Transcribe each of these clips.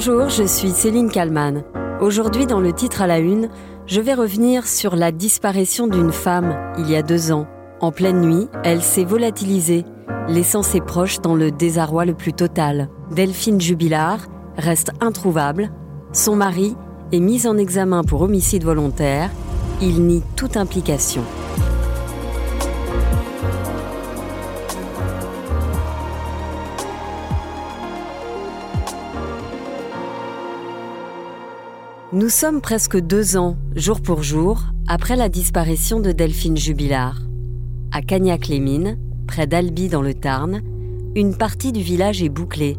Bonjour, je suis Céline Kalman. Aujourd'hui, dans le titre à la une, je vais revenir sur la disparition d'une femme, il y a 2 ans. En pleine nuit, elle s'est volatilisée, laissant ses proches dans le désarroi le plus total. Delphine Jubillar reste introuvable. Son mari est mis en examen pour homicide volontaire. Il nie toute implication. Nous sommes presque 2 ans, jour pour jour, après la disparition de Delphine Jubillar. À Cagnac-les-Mines, près d'Albi dans le Tarn, une partie du village est bouclée.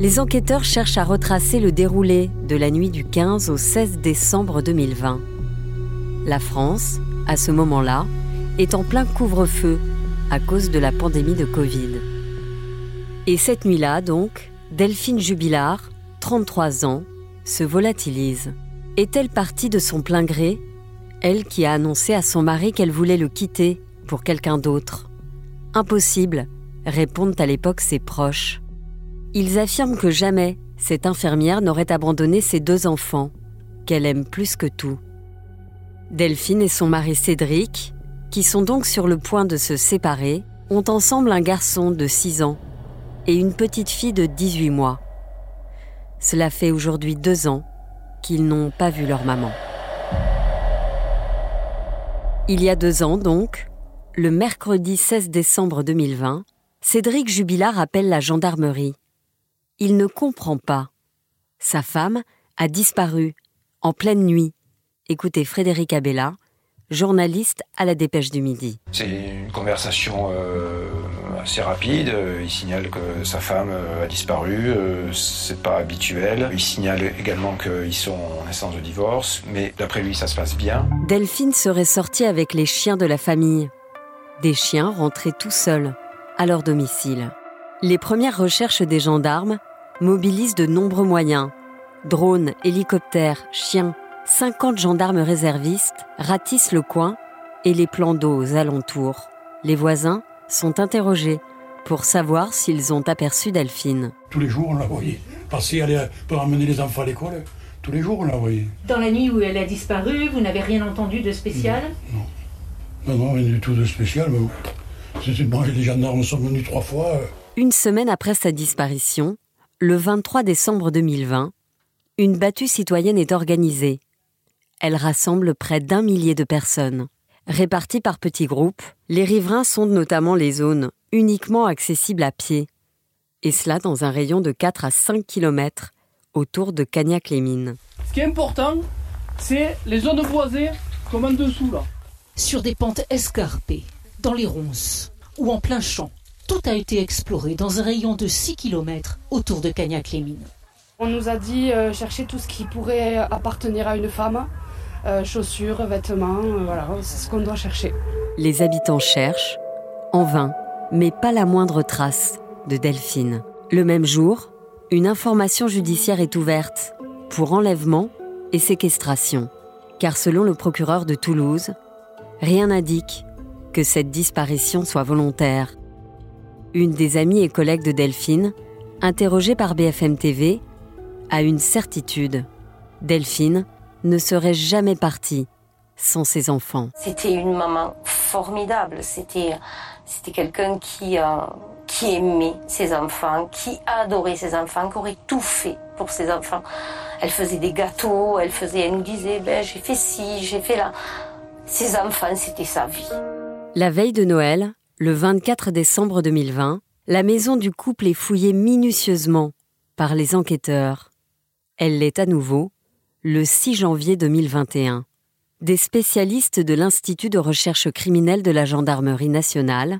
Les enquêteurs cherchent à retracer le déroulé de la nuit du 15 au 16 décembre 2020. La France, à ce moment-là, est en plein couvre-feu à cause de la pandémie de Covid. Et cette nuit-là, donc, Delphine Jubillar, 33 ans, se volatilise. Est-elle partie de son plein gré ? Elle qui a annoncé à son mari qu'elle voulait le quitter pour quelqu'un d'autre. Impossible, répondent à l'époque ses proches. Ils affirment que jamais cette infirmière n'aurait abandonné ses 2 enfants, qu'elle aime plus que tout. Delphine et son mari Cédric, qui sont donc sur le point de se séparer, ont ensemble un garçon de 6 ans et une petite fille de 18 mois. Cela fait aujourd'hui 2 ans qu'ils n'ont pas vu leur maman. Il y a 2 ans donc, le mercredi 16 décembre 2020, Cédric Jubillar appelle la gendarmerie. Il ne comprend pas. Sa femme a disparu, en pleine nuit. Écoutez Frédéric Abella, journaliste à La Dépêche du Midi. C'est une conversation assez rapide. Il signale que sa femme a disparu, c'est pas habituel. Il signale également qu'ils sont en instance de divorce, mais d'après lui, ça se passe bien. Delphine serait sortie avec les chiens de la famille. Des chiens rentrés tout seuls à leur domicile. Les premières recherches des gendarmes mobilisent de nombreux moyens. Drones, hélicoptères, chiens. 50 gendarmes réservistes ratissent le coin et les plans d'eau aux alentours. Les voisins sont interrogés pour savoir s'ils ont aperçu Delphine. Tous les jours, on la voyait. Passer, aller pour emmener les enfants à l'école, tous les jours, on la voyait. Dans la nuit où elle a disparu, vous n'avez rien entendu de spécial ? Non, rien du tout de spécial. Mais les gendarmes sont venus 3 fois. Une semaine après sa disparition, le 23 décembre 2020, une battue citoyenne est organisée. Elle rassemble près d'1 millier de personnes. Répartis par petits groupes, les riverains sondent notamment les zones uniquement accessibles à pied. Et cela dans un rayon de 4 à 5 km autour de Cagnac-les-Mines. Ce qui est important, c'est les zones boisées, comme en dessous là. Sur des pentes escarpées, dans les ronces ou en plein champ, tout a été exploré dans un rayon de 6 km autour de Cagnac-les-Mines. On nous a dit chercher tout ce qui pourrait appartenir à une femme. Chaussures, vêtements, voilà, c'est ce qu'on doit chercher. Les habitants cherchent, en vain, mais pas la moindre trace de Delphine. Le même jour, une information judiciaire est ouverte pour enlèvement et séquestration. Car selon le procureur de Toulouse, rien n'indique que cette disparition soit volontaire. Une des amies et collègues de Delphine, interrogée par BFM TV, a une certitude. Delphine ne serait jamais partie sans ses enfants. C'était une maman formidable. C'était quelqu'un qui aimait ses enfants, qui adorait ses enfants, qui aurait tout fait pour ses enfants. Elle faisait des gâteaux, elle nous disait « j'ai fait ci, j'ai fait là ». Ses enfants, c'était sa vie. La veille de Noël, le 24 décembre 2020, la maison du couple est fouillée minutieusement par les enquêteurs. Elle l'est à nouveau, le 6 janvier 2021. Des spécialistes de l'Institut de recherche criminelle de la Gendarmerie nationale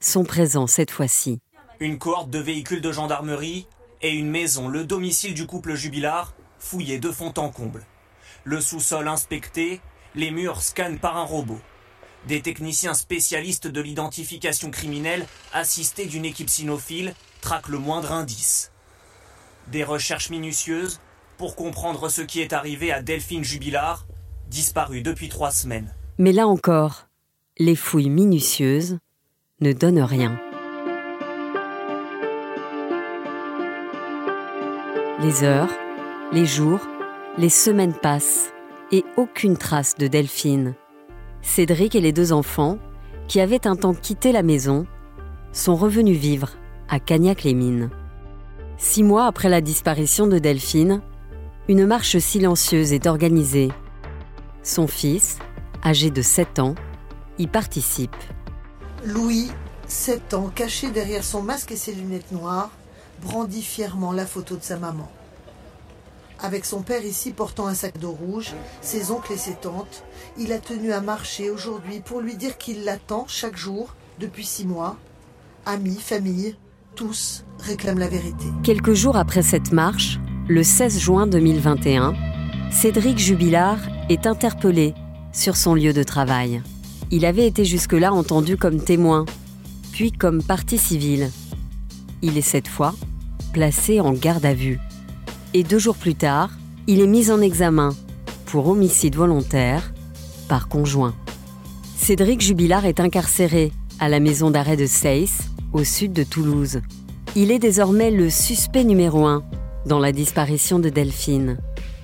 sont présents cette fois-ci. Une cohorte de véhicules de gendarmerie et une maison, le domicile du couple Jubillar, fouillé de fond en comble. Le sous-sol inspecté, les murs scannés par un robot. Des techniciens spécialistes de l'identification criminelle, assistés d'une équipe cynophile, traquent le moindre indice. Des recherches minutieuses pour comprendre ce qui est arrivé à Delphine Jubillar, disparue depuis 3 semaines. Mais là encore, les fouilles minutieuses ne donnent rien. Les heures, les jours, les semaines passent et aucune trace de Delphine. Cédric et les deux enfants, qui avaient un temps quitté la maison, sont revenus vivre à Cagnac-les-Mines. 6 mois après la disparition de Delphine, une marche silencieuse est organisée. Son fils, âgé de 7 ans, y participe. Louis, 7 ans, caché derrière son masque et ses lunettes noires, brandit fièrement la photo de sa maman. Avec son père ici portant un sac d'eau rouge, ses oncles et ses tantes, il a tenu à marcher aujourd'hui pour lui dire qu'il l'attend chaque jour, depuis 6 mois. Amis, famille, tous réclament la vérité. Quelques jours après cette marche, le 16 juin 2021, Cédric Jubillar est interpellé sur son lieu de travail. Il avait été jusque-là entendu comme témoin, puis comme partie civile. Il est cette fois placé en garde à vue. Et 2 jours plus tard, il est mis en examen pour homicide volontaire par conjoint. Cédric Jubillar est incarcéré à la maison d'arrêt de Seyce, au sud de Toulouse. Il est désormais le suspect numéro 1 dans la disparition de Delphine.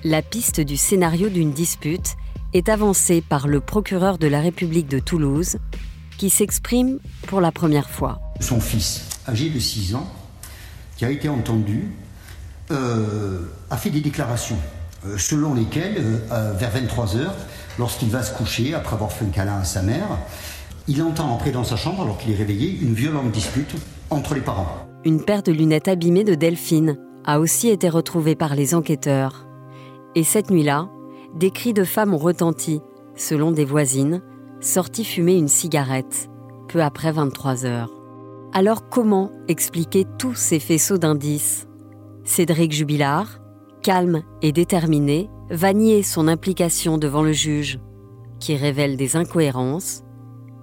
La piste du scénario d'une dispute est avancée par le procureur de la République de Toulouse, qui s'exprime pour la première fois. Son fils, âgé de 6 ans, qui a été entendu, a fait des déclarations, selon lesquelles, vers 23h, lorsqu'il va se coucher, après avoir fait un câlin à sa mère, il entend entrer dans sa chambre, alors qu'il est réveillé, une violente dispute entre les parents. Une paire de lunettes abîmées de Delphine a aussi été retrouvée par les enquêteurs. Et cette nuit-là, des cris de femmes ont retenti, selon des voisines, sorties fumer une cigarette, peu après 23h. Alors comment expliquer tous ces faisceaux d'indices ? Cédric Jubillar, calme et déterminé, va nier son implication devant le juge, qui révèle des incohérences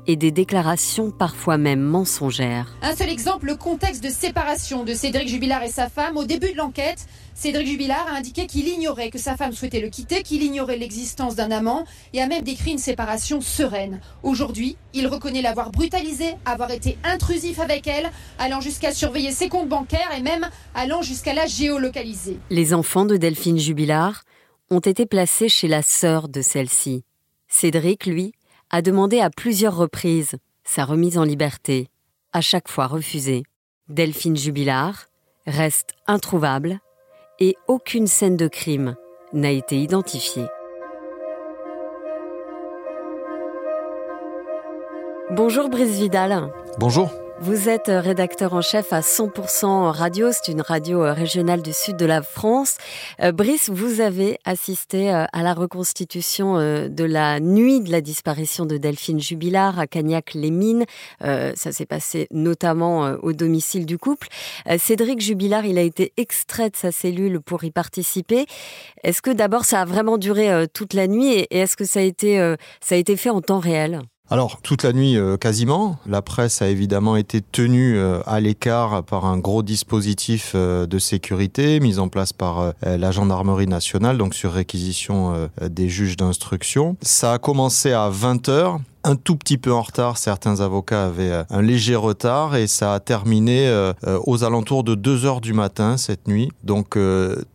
et des déclarations parfois même mensongères. Un seul exemple, le contexte de séparation de Cédric Jubillar et sa femme. Au début de l'enquête, Cédric Jubillar a indiqué qu'il ignorait que sa femme souhaitait le quitter, qu'il ignorait l'existence d'un amant et a même décrit une séparation sereine. Aujourd'hui, il reconnaît l'avoir brutalisée, avoir été intrusif avec elle, allant jusqu'à surveiller ses comptes bancaires et même allant jusqu'à la géolocaliser. Les enfants de Delphine Jubillar ont été placés chez la sœur de celle-ci. Cédric, lui, a demandé à plusieurs reprises sa remise en liberté, à chaque fois refusée. Delphine Jubillar reste introuvable et aucune scène de crime n'a été identifiée. Bonjour Brice Vidal. Bonjour. Vous êtes rédacteur en chef à 100% Radio, c'est une radio régionale du sud de la France. Brice, vous avez assisté à la reconstitution de la nuit de la disparition de Delphine Jubillar à Cagnac-les-Mines. Ça s'est passé notamment au domicile du couple. Cédric Jubillar, il a été extrait de sa cellule pour y participer. Est-ce que d'abord ça a vraiment duré toute la nuit et est-ce que ça a été fait en temps réel ? Alors, toute la nuit, quasiment. La presse a évidemment été tenue à l'écart par un gros dispositif de sécurité mis en place par la gendarmerie nationale, donc sur réquisition des juges d'instruction. Ça a commencé à 20h. Un tout petit peu en retard, certains avocats avaient un léger retard et ça a terminé aux alentours de 2h du matin cette nuit. Donc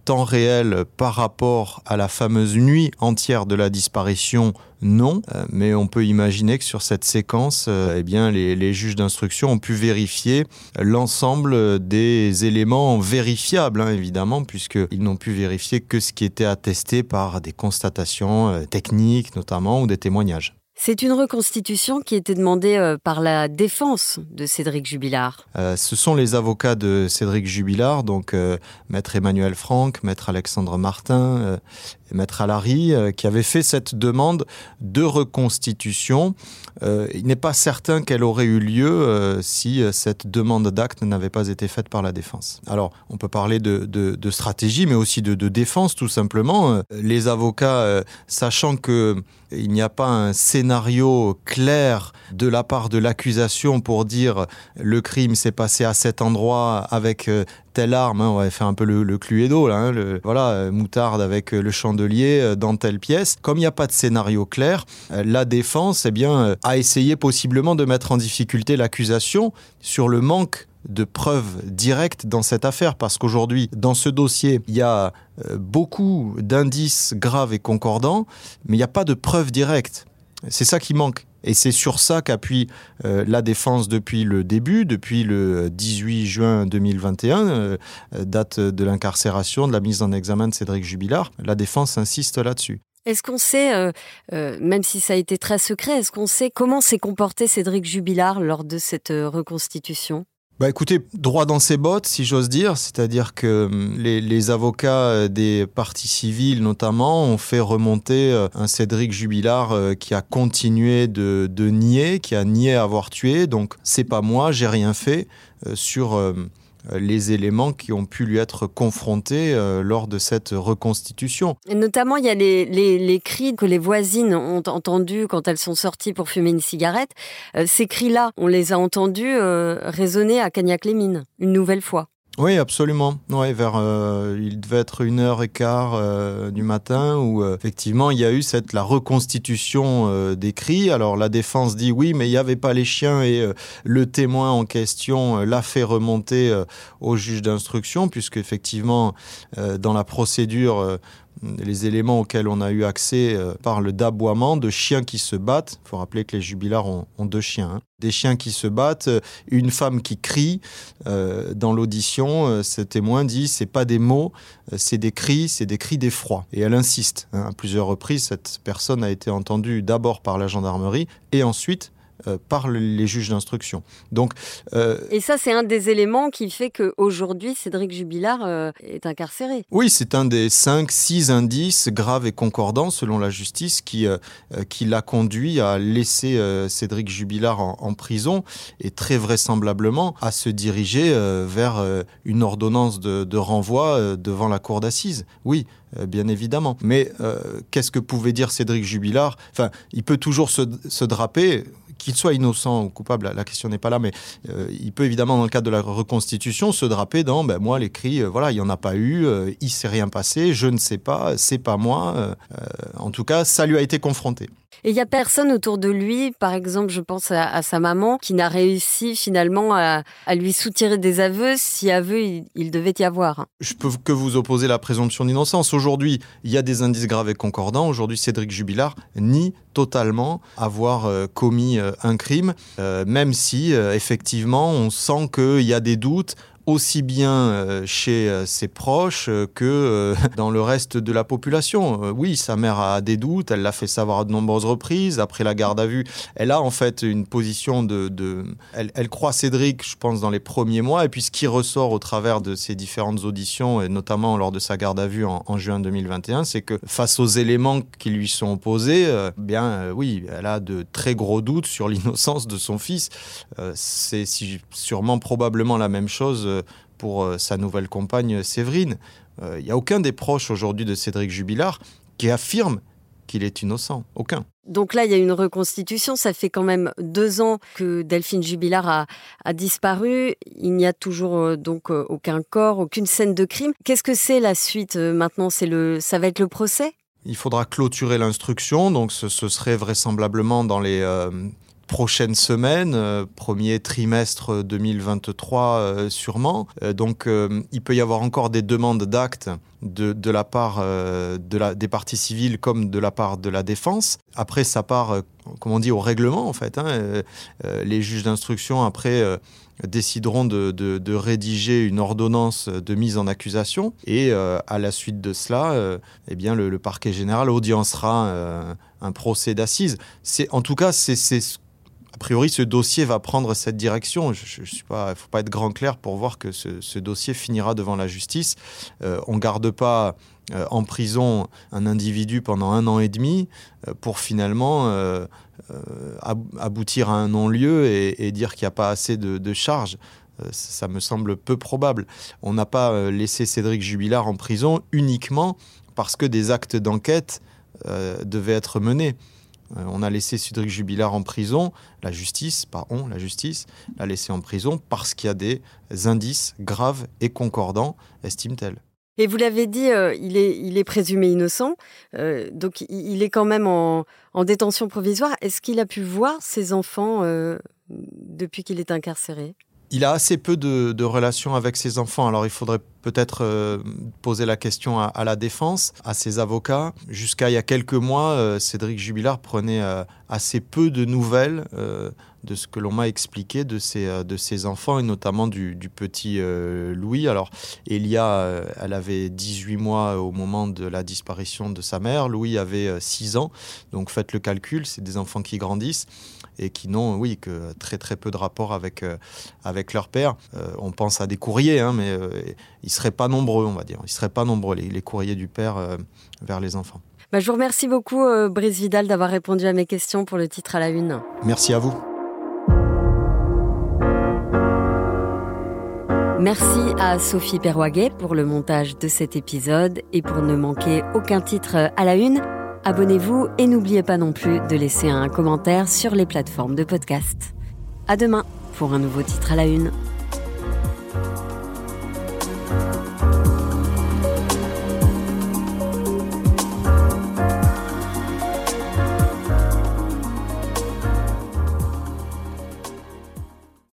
temps réel par rapport à la fameuse nuit entière de la disparition, non. Mais on peut imaginer que sur cette séquence, les juges d'instruction ont pu vérifier l'ensemble des éléments vérifiables, hein, évidemment, puisqu'ils n'ont pu vérifier que ce qui était attesté par des constatations techniques notamment ou des témoignages. C'est une reconstitution qui était demandée par la défense de Cédric Jubillar. Ce sont les avocats de Cédric Jubillar, donc maître Emmanuel Franck, maître Alexandre Martin, et maître Allary, qui avaient fait cette demande de reconstitution. Il n'est pas certain qu'elle aurait eu lieu si cette demande d'acte n'avait pas été faite par la défense. Alors, on peut parler de stratégie, mais aussi de défense, tout simplement. Les avocats, sachant qu'il n'y a pas un scénario clair de la part de l'accusation pour dire le crime s'est passé à cet endroit avec telle arme, hein, on va faire un peu le Cluedo, là, hein, moutarde avec le chandelier dans telle pièce. Comme il n'y a pas de scénario clair, la défense a essayé possiblement de mettre en difficulté l'accusation sur le manque de preuves directes dans cette affaire, parce qu'aujourd'hui, dans ce dossier, il y a beaucoup d'indices graves et concordants, mais il n'y a pas de preuves directes. C'est ça qui manque. Et c'est sur ça qu'appuie la défense depuis le début, depuis le 18 juin 2021, date de l'incarcération, de la mise en examen de Cédric Jubillar. La défense insiste là-dessus. Est-ce qu'on sait, même si ça a été très secret, est-ce qu'on sait comment s'est comporté Cédric Jubillar lors de cette reconstitution ? Écoutez, droit dans ses bottes, si j'ose dire, c'est-à-dire que les avocats des parties civiles, notamment, ont fait remonter un Cédric Jubillar qui a continué de nier, qui a nié avoir tué, donc c'est pas moi, j'ai rien fait, sur les éléments qui ont pu lui être confrontés lors de cette reconstitution. Et notamment, il y a les cris que les voisines ont entendus quand elles sont sorties pour fumer une cigarette. Ces cris-là, on les a entendus résonner à Cagnac-les-Mines, une nouvelle fois. Oui, absolument. Ouais, il devait être 1h15 du matin où, effectivement, il y a eu la reconstitution des cris. Alors, la défense dit oui, mais il n'y avait pas les chiens et le témoin en question l'a fait remonter au juge d'instruction puisque, effectivement, dans la procédure, les éléments auxquels on a eu accès parlent d'aboiements, de chiens qui se battent. Il faut rappeler que les Jubillards ont 2 chiens. Des chiens qui se battent, une femme qui crie. Dans l'audition, ce témoin dit « c'est pas des mots, c'est des cris d'effroi ». Et elle insiste. À plusieurs reprises, cette personne a été entendue d'abord par la gendarmerie et ensuite par les juges d'instruction. Donc, Et ça, c'est un des éléments qui fait qu'aujourd'hui, Cédric Jubillar est incarcéré. Oui, c'est un des 5-6 indices graves et concordants, selon la justice, qui l'a conduit à laisser Cédric Jubillar en prison et très vraisemblablement à se diriger vers une ordonnance de renvoi devant la cour d'assises. Oui, bien évidemment. Mais qu'est-ce que pouvait dire Cédric Jubillar ? Enfin, il peut toujours se draper. Qu'il soit innocent ou coupable, la question n'est pas là, mais il peut évidemment, dans le cadre de la reconstitution, se draper dans « moi, les cris, il n'y en a pas eu, il ne s'est rien passé, je ne sais pas, c'est pas moi ». En tout cas, ça lui a été confronté. Et il n'y a personne autour de lui, par exemple, je pense à sa maman, qui n'a réussi finalement à lui soutirer des aveux, si aveux il devait y avoir. Je peux que vous opposer la présomption d'innocence. Aujourd'hui, il y a des indices graves et concordants. Aujourd'hui, Cédric Jubillar nie totalement avoir commis un crime, même si, effectivement, on sent qu'il y a des doutes, aussi bien chez ses proches que dans le reste de la population. Oui, sa mère a des doutes, elle l'a fait savoir à de nombreuses reprises. Après la garde à vue, elle a en fait une position Elle croit Cédric, je pense, dans les premiers mois. Et puis ce qui ressort au travers de ses différentes auditions, et notamment lors de sa garde à vue en juin 2021, c'est que face aux éléments qui lui sont opposés, oui, elle a de très gros doutes sur l'innocence de son fils. C'est sûrement probablement la même chose pour sa nouvelle compagne Séverine. Il n'y a aucun des proches aujourd'hui de Cédric Jubillar qui affirme qu'il est innocent. Aucun. Donc là, il y a une reconstitution. Ça fait quand même 2 ans que Delphine Jubillar a disparu. Il n'y a toujours donc aucun corps, aucune scène de crime. Qu'est-ce que c'est la suite maintenant ? Ça va être le procès ? Il faudra clôturer l'instruction. Donc ce serait vraisemblablement dans les prochaines semaines, premier trimestre 2023 sûrement. Donc il peut y avoir encore des demandes d'actes de la part des parties civiles comme de la part de la défense. Après, ça part, comme on dit, au règlement en fait. Les juges d'instruction après décideront de rédiger une ordonnance de mise en accusation et à la suite de cela, le parquet général audiencera un procès d'assises. C'est a priori, ce dossier va prendre cette direction. Il ne faut pas être grand clair pour voir que ce dossier finira devant la justice. On ne garde pas en prison un individu pendant 1 an et demi pour finalement aboutir à un non-lieu et dire qu'il n'y a pas assez de charges. Ça me semble peu probable. On n'a pas laissé Cédric Jubillar en prison uniquement parce que des actes d'enquête devaient être menés. On a laissé Cédric Jubillar en prison, la justice l'a laissé en prison parce qu'il y a des indices graves et concordants, estime-t-elle. Et vous l'avez dit, il est présumé innocent, donc il est quand même en détention provisoire. Est-ce qu'il a pu voir ses enfants depuis qu'il est incarcéré ? Il a assez peu de relations avec ses enfants. Alors, il faudrait peut-être poser la question à la défense, à ses avocats. Jusqu'à il y a quelques mois, Cédric Jubillar prenait assez peu de nouvelles de ce que l'on m'a expliqué de ses enfants, et notamment du petit Louis. Alors, Elia, elle avait 18 mois au moment de la disparition de sa mère. Louis avait 6 ans. Donc, faites le calcul, c'est des enfants qui grandissent et qui n'ont que très très peu de rapport avec leur père. On pense à des courriers, mais ils ne seraient pas nombreux, on va dire. Ils ne seraient pas nombreux, les courriers du père vers les enfants. Je vous remercie beaucoup, Brice Vidal, d'avoir répondu à mes questions pour le titre à la une. Merci à vous. Merci à Sophie Perroguet pour le montage de cet épisode. Et pour ne manquer aucun titre à la une, abonnez-vous et n'oubliez pas non plus de laisser un commentaire sur les plateformes de podcast. À demain pour un nouveau titre à la une.